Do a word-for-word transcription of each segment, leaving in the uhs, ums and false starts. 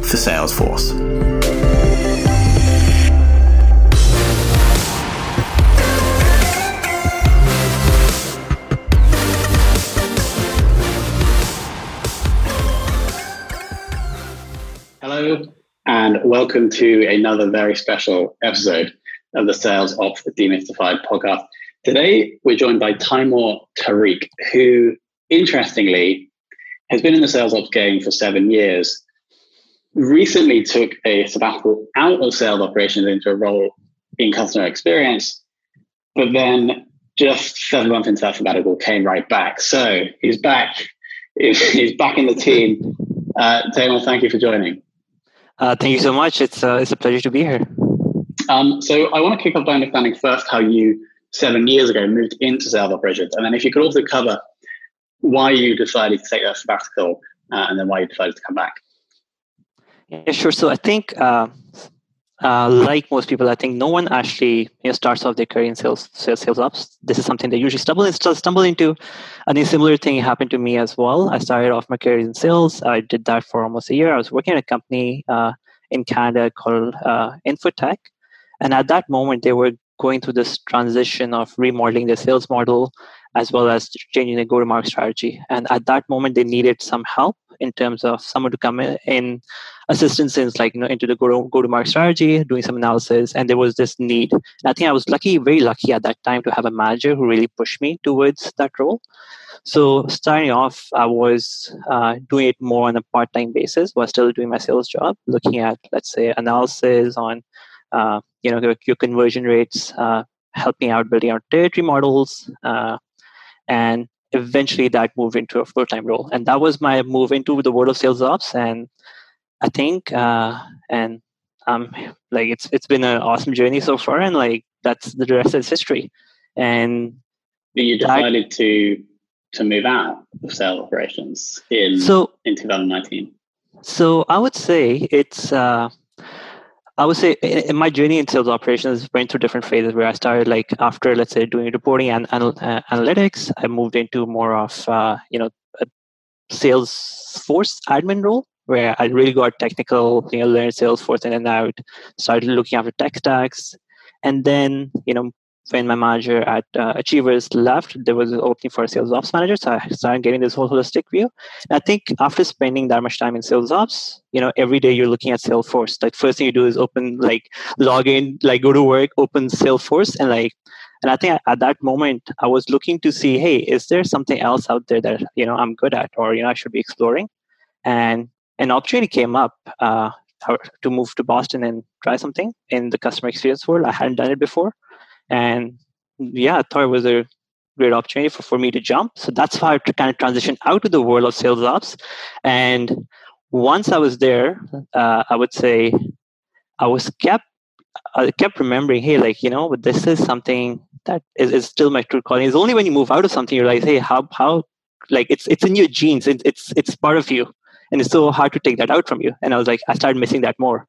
for Salesforce. Hello, and welcome to another very special episode of the Sales Ops Demystified podcast. Today, we're joined by Timur Tariq, who, interestingly, has been in the sales ops game for seven years. Recently took a sabbatical out of sales operations into a role in customer experience, but then just seven months into that sabbatical came right back. So he's back. He's back in the team. Uh, Timur, thank you for joining. Uh, thank you so much. It's uh, it's a pleasure to be here. Um, so I want to kick off by understanding first how you seven years ago moved into sales operations, and then if you could also cover why you decided to take that sabbatical uh, and then why you decided to come back. Yeah, sure. So I think, uh, uh, like most people, I think no one actually you know, starts off their career in sales, sales, sales ops. This is something they usually stumble, stumble into. And a similar thing happened to me as well. I started off my career in sales. I did that for almost a year. I was working at a company uh, in Canada called uh, Infotech. And at that moment, they were going through this transition of remodeling their sales model as well as changing their go-to-market strategy. And at that moment, they needed some help in terms of someone to come in, in assistance in like, you know, into the go, go-to-market strategy, doing some analysis, and there was this need. And I think I was lucky, very lucky at that time to have a manager who really pushed me towards that role. So starting off, I was uh, doing it more on a part-time basis while still doing my sales job, looking at, let's say, analysis on uh, you know, your, your conversion rates, uh, helping out building out territory models, uh, and eventually that moved into a full-time role. And that was my move into the world of sales ops. And I think, uh, and um, like it's it's been an awesome journey so far. And like, that's the rest is history. And you decided that, to to move out of sales operations in, so, in twenty nineteen. So I would say it's, uh, I would say in my journey in sales operations went through different phases where I started like after, let's say, doing reporting and anal- uh, analytics, I moved into more of, uh, you know, a Salesforce admin role where I really got technical, you know, learned Salesforce in and out, started looking after tech stacks. And then, you know, when my manager at uh, Achievers left, there was an opening for a sales ops manager. So I started getting this whole holistic view. And I think after spending that much time in sales ops, you know, every day you're looking at Salesforce. Like first thing you do is open, like log in, like go to work, open Salesforce. And like, and I think at that moment I was looking to see, hey, is there something else out there that, you know, I'm good at or, you know, I should be exploring? And an opportunity came up uh, to move to Boston and try something in the customer experience world. I hadn't done it before. And yeah, I thought it was a great opportunity for, for me to jump. So that's how I kind of transitioned out of the world of sales ops. And once I was there, uh, I would say I was kept I kept remembering, hey, like, you know, this is something that is, is still my true calling. It's only when you move out of something, you realize, hey, how, how like it's it's in your genes. It, it's it's part of you. And it's so hard to take that out from you. And I was like, I started missing that more.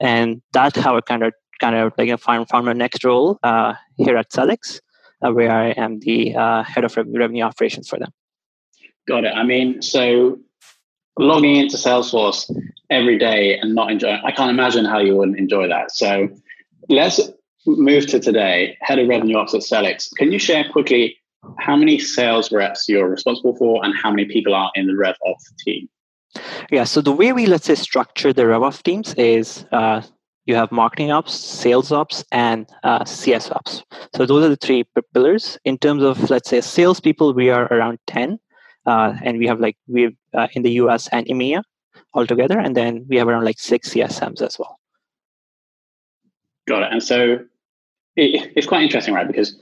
And that's how I kind of kind of like I found, found my next role uh, here at Sellics, uh, where I am the uh, head of revenue operations for them. Got it. I mean, so logging into Salesforce every day and not enjoying, I can't imagine how you wouldn't enjoy that. So let's move to today, head of revenue ops at Sellics. Can you share quickly how many sales reps you're responsible for and how many people are in the RevOps team? Yeah, so the way we, let's say, structure the RevOps teams is uh, you have marketing ops, sales ops, and uh, C S ops. So those are the three pillars. In terms of, let's say, salespeople, we are around ten. Uh, and we have like, we're uh, in the U S and EMEA altogether. And then we have around like six C S Ms as well. Got it. And so it, it's quite interesting, right? Because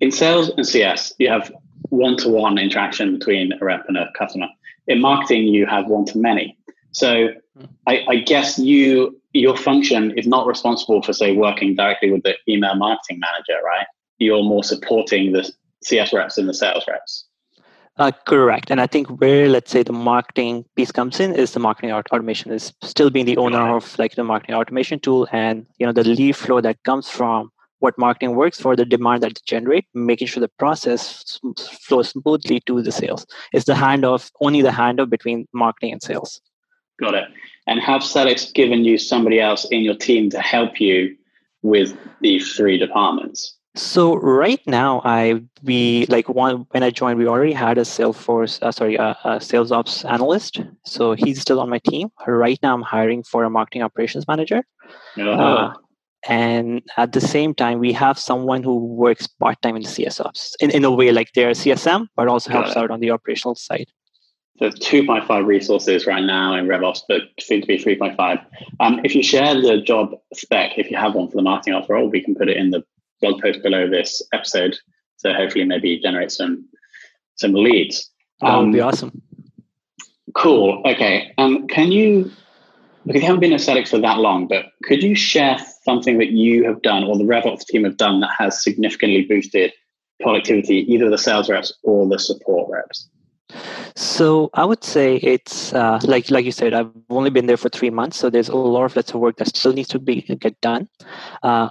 in sales and C S, you have one-to-one interaction between a rep and a customer. In marketing, you have one-to-many. So I, I guess you your function is not responsible for, say, working directly with the email marketing manager, right? You're more supporting the C S reps and the sales reps. Uh, correct. And I think where, let's say, the marketing piece comes in is the marketing aut- automation is still being the owner of like the marketing automation tool and, you know, the lead flow that comes from what marketing works for the demand that they generate, making sure the process flows smoothly to the sales. It's the handoff, only the handoff between marketing and sales. Got it. And have Sellics given you somebody else in your team to help you with these three departments? So right now, I we like one when I joined, we already had a Salesforce, uh, sorry, a, a sales ops analyst. So he's still on my team. Right now, I'm hiring for a marketing operations manager, uh-huh. uh, and at the same time, we have someone who works part time in the C S ops in, in a way like they're C S M, but also Got helps it. out on the operational side. So two point five resources right now in RevOps, but soon to be three point five. Um, if you share the job spec, if you have one for the marketing ops role, we can put it in the blog post below this episode, so hopefully maybe generate some some leads. Um, that would be awesome. Cool. Okay. Um, can you, because you haven't been at Sellics for that long, but could you share something that you have done or the RevOps team have done that has significantly boosted productivity, either the sales reps or the support reps? So I would say it's uh, like like you said, I've only been there for three months. So there's a lot of let's work that still needs to be get done. Uh,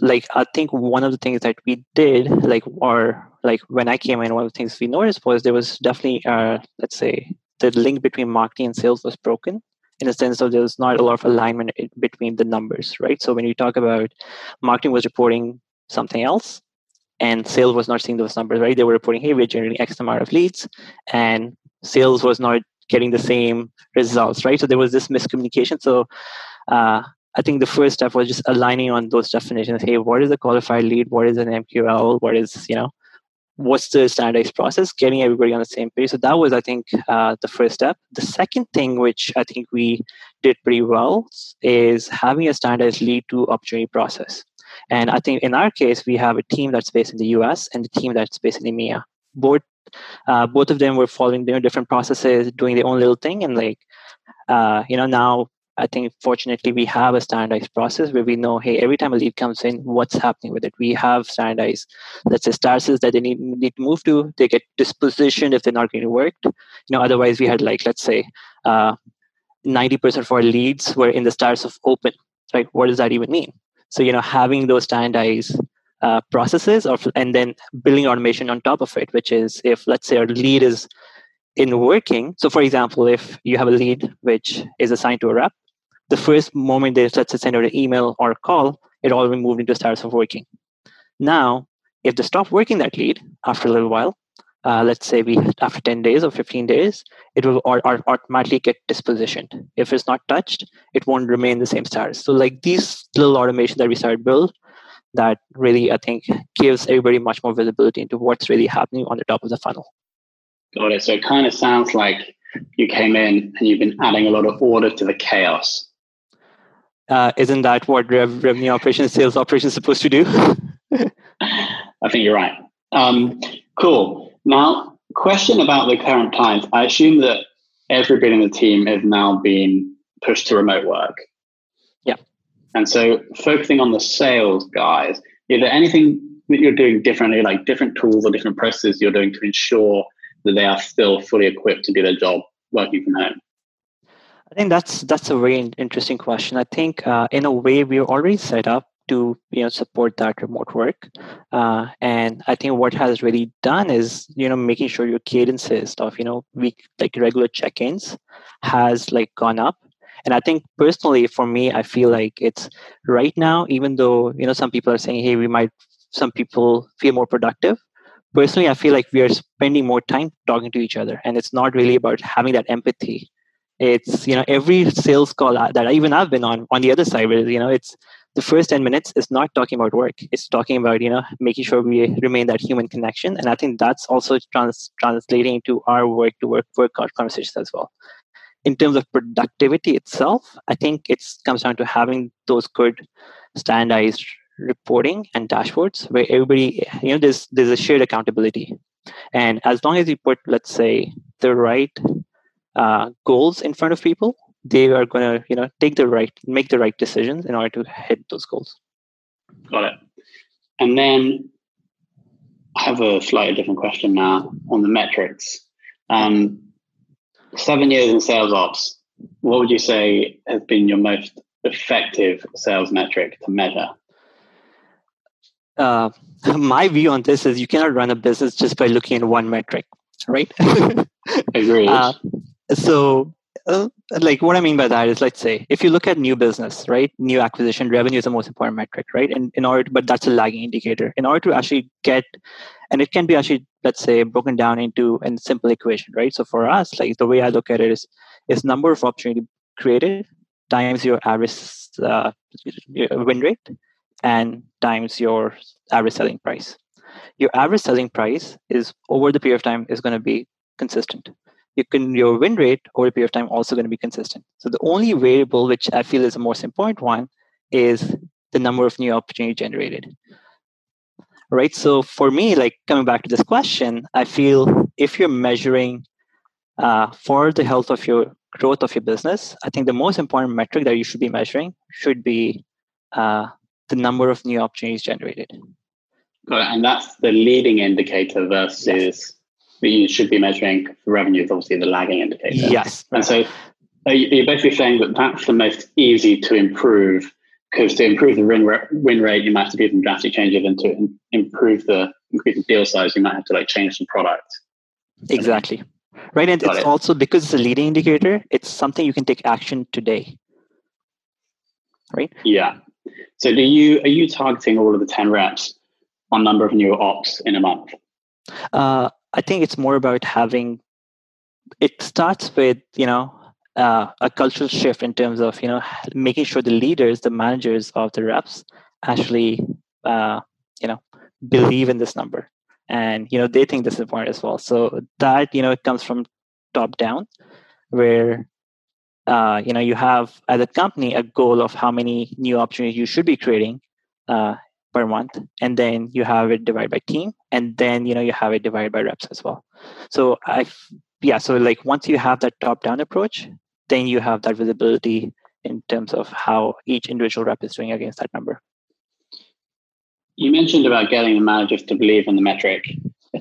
like I think one of the things that we did, like or like when I came in, one of the things we noticed was there was definitely uh, let's say the link between marketing and sales was broken. In a sense of there was not a lot of alignment between the numbers, right? So when you talk about marketing was reporting something else, and sales was not seeing those numbers, right? They were reporting, hey, we're generating X amount of leads, and sales was not getting the same results, right? So there was this miscommunication. So uh, I think the first step was just aligning on those definitions. Hey, what is a qualified lead? What is an M Q L? What is, you know, what's the standardized process? Getting everybody on the same page. So that was, I think, uh, the first step. The second thing, which I think we did pretty well, is having a standardized lead to opportunity process. And I think in our case, we have a team that's based in the U S and a team that's based in EMEA. Both uh, both of them were following their different processes, doing their own little thing. And like, uh, you know, now I think fortunately we have a standardized process where we know, hey, every time a lead comes in, what's happening with it? We have standardized, let's say, statuses that they need, need to move to. They get dispositioned if they're not getting worked. You know, otherwise we had like, let's say, uh, ninety percent of our leads were in the status of open. Like, what does that even mean? So, you know, having those standardized uh, processes of, and then building automation on top of it, which is if, let's say, our lead is in working. So, for example, if you have a lead which is assigned to a rep, the first moment they, let's say, send out an email or a call, it all will move into status of working. Now, if they stop working that lead after a little while, uh, let's say we after ten days or fifteen days, it will or, or automatically get dispositioned. If it's not touched, it won't remain the same status. So like these little automation that we started build, that really, I think, gives everybody much more visibility into what's really happening on the top of the funnel. Got it. So it kind of sounds like you came in and you've been adding a lot of order to the chaos. Uh, isn't that what rev- revenue operations, sales operations supposed to do? I think you're right. Um, cool. Now, question about the current times. I assume that everybody in the team has now been pushed to remote work. Yeah. And so focusing on the sales guys, is there anything that you're doing differently, like different tools or different processes you're doing to ensure that they are still fully equipped to do their job working from home? I think that's that's a very interesting question. I think uh, in a way we're already set up to you know support that remote work, uh, and I think what has really done is you know making sure your cadences of you know week like regular check-ins has like gone up, And I think personally, for me, I feel like it's right now, even though, you know, some people are saying, hey, we might, some people feel more productive. Personally, I feel like we are spending more time talking to each other. And it's not really about having that empathy. It's, you know, every sales call that I, even I've been on, on the other side, where, you know, it's the first ten minutes is not talking about work. It's talking about, you know, making sure we remain that human connection. And I think that's also trans- translating to our work to work, work conversations as well. In terms of productivity itself, I think it comes down to having those good standardized reporting and dashboards where everybody, you know, there's, there's a shared accountability. And as long as you put, let's say, the right uh, goals in front of people, they are going to, you know, take the right, make the right decisions in order to hit those goals. Got it. And then I have a slightly different question now on the metrics. Um, seven years in sales ops, what would you say has been your most effective sales metric to measure? Uh, my view on this is you cannot run a business just by looking at one metric, right? Agreed. Uh, so... Uh, like what I mean by that is, let's say, if you look at new business, right, new acquisition, revenue is the most important metric, right? And in order, to, but that's a lagging indicator. In order to actually get, and it can be actually, let's say, broken down into a simple equation, right? So for us, like the way I look at it is, is number of opportunity created times your average uh, win rate and times your average selling price. Your average selling price is over the period of time is going to be consistent. You can, your win rate over a period of time also going to be consistent. So the only variable which I feel is the most important one is the number of new opportunities generated, right? So for me, like coming back to this question, I feel if you're measuring uh, for the health of your growth of your business, I think the most important metric that you should be measuring should be uh, the number of new opportunities generated. Got it. And that's the leading indicator versus... Yes. You should be measuring revenue is obviously the lagging indicator. Yes. And so you're basically saying that that's the most easy to improve, because to improve the win rate, you might have to do some drastic changes, and to improve the increase in deal size, you might have to like change some product. Exactly. Right. And Got it's it. also because it's a leading indicator, it's something you can take action today. Right? Yeah. So do you are you targeting all of the ten reps on number of new ops in a month? Uh I think it's more about having, it starts with, you know, uh, a cultural shift in terms of, you know, making sure the leaders, the managers of the reps actually, uh, you know, believe in this number. And, you know, they think this is important as well. So that, you know, it comes from top down where, uh, you know, you have as a company a goal of how many new opportunities you should be creating uh per month, and then you have it divided by team, and then you know you have it divided by reps as well. So I, yeah, so like once you have that top-down approach, then you have that visibility in terms of how each individual rep is doing against that number. You mentioned about getting the managers to believe in the metric.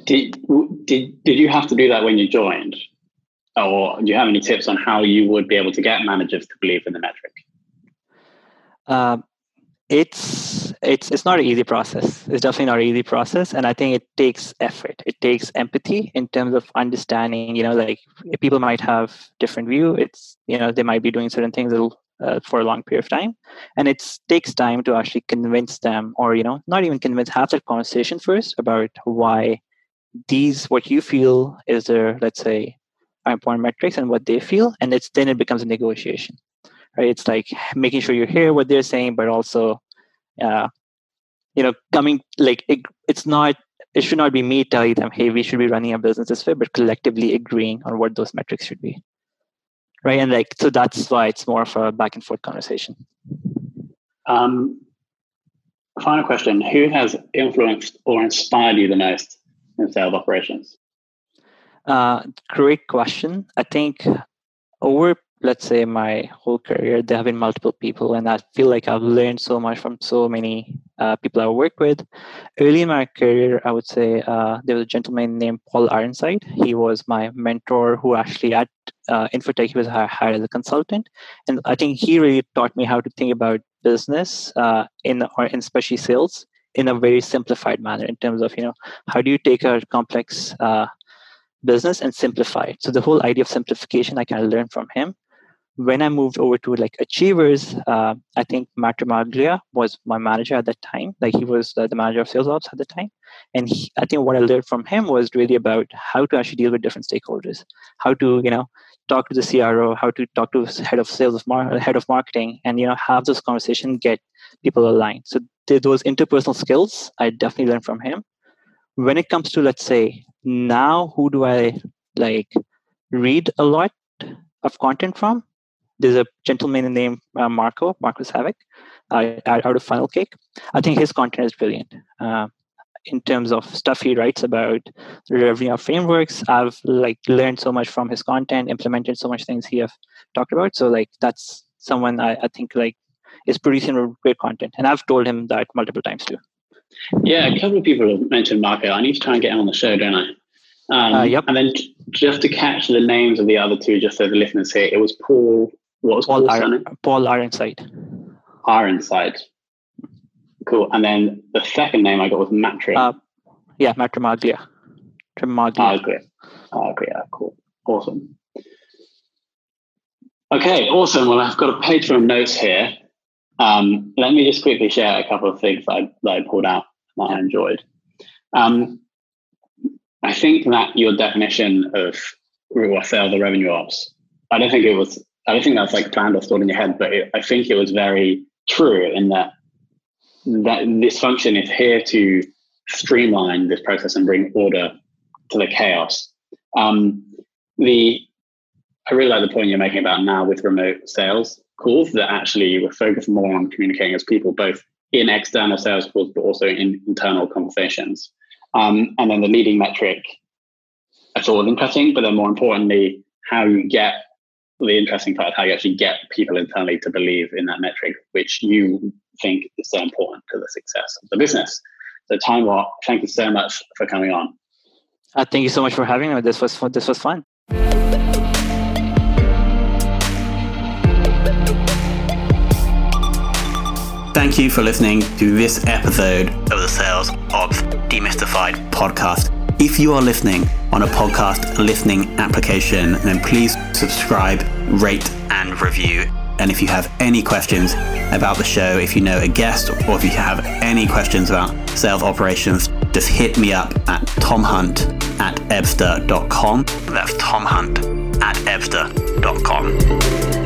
Did did did you have to do that when you joined, or do you have any tips on how you would be able to get managers to believe in the metric? Uh, It's it's it's not an easy process. It's definitely not an easy process, and I think it takes effort. It takes empathy in terms of understanding. You know, like people might have different view. It's you know they might be doing certain things uh, for a long period of time, and it takes time to actually convince them, or you know, not even convince. Have that conversation first about why these what you feel is their let's say are important metrics and what they feel, and it's then it becomes a negotiation. Right? It's like making sure you hear what they're saying, but also, uh, you know, coming like it, it's not, it should not be me telling them, hey, we should be running a business this way, but collectively agreeing on what those metrics should be. Right. And like, so that's why it's more of a back and forth conversation. Um, final question. Who has influenced or inspired you the most in sales operations? Uh, great question. I think over let's say my whole career, there have been multiple people, and I feel like I've learned so much from so many uh, people I worked with. Early in my career, I would say uh, there was a gentleman named Paul Ironside. He was my mentor who actually at uh, Infotech, he was hired as a consultant. And I think he really taught me how to think about business, uh, in or in especially sales, in a very simplified manner in terms of, you know, how do you take a complex uh, business and simplify it? So the whole idea of simplification, I kind of learned from him. when I moved over to like Achievers, uh, I think Matt Ramaglia was my manager at that time. Like he was uh, the manager of Sales Ops at the time. And he, I think what I learned from him was really about how to actually deal with different stakeholders, how to, you know, talk to the C R O, how to talk to head of sales, head of marketing, and, you know, have this conversation, get people aligned. So those interpersonal skills, I definitely learned from him. When it comes to, let's say, now, who do I like read a lot of content from? There's a gentleman named uh, Marco, Marco Savic, uh, out of Funnel Cake. I think his content is brilliant. Uh, in terms of stuff he writes about revenue frameworks, I've like learned so much from his content, implemented so much things he have talked about. So like that's someone I, I think like is producing great content. And I've told him that multiple times too. Yeah, a couple of people have mentioned Marco. I need to try and get him on the show, don't I? Um, uh, yep. And then just to catch the names of the other two, just so the listeners hear, it was Paul, what was Paul Paul's name? Paul Ironside. Ironside. Cool. And then the second name I got was Matt Ramaglia. Uh, yeah, Matt Ramaglia. Ramaglia. Oh, great. Oh, great. Oh, cool. Awesome. Okay, awesome. Well, I've got a page from notes here. Um, let me just quickly share a couple of things that I, that I pulled out that I enjoyed. Um, I think that your definition of sales or revenue ops, I don't think it was, I don't think that's like planned or thought in your head, but it, I think it was very true in that that this function is here to streamline this process and bring order to the chaos. Um, the I really like the point you're making about now with remote sales calls that actually we're focused more on communicating as people, both in external sales calls, but also in internal conversations. Um, and then the leading metric, that's all interesting, but then more importantly, how you get the interesting part, how you actually get people internally to believe in that metric, which you think is so important to the success of the business. So Timur, thank you so much for coming on. Uh, thank you so much for having me. This was fun. This was fun. Thank you for listening to this episode of the Sales Ops Demystified podcast. If you are listening on a podcast listening application, then please subscribe, rate, and review. And if you have any questions about the show, if you know a guest, or if you have any questions about sales operations, just hit me up at tomhunt at ebsta dot com. That's tomhunt at ebsta dot com.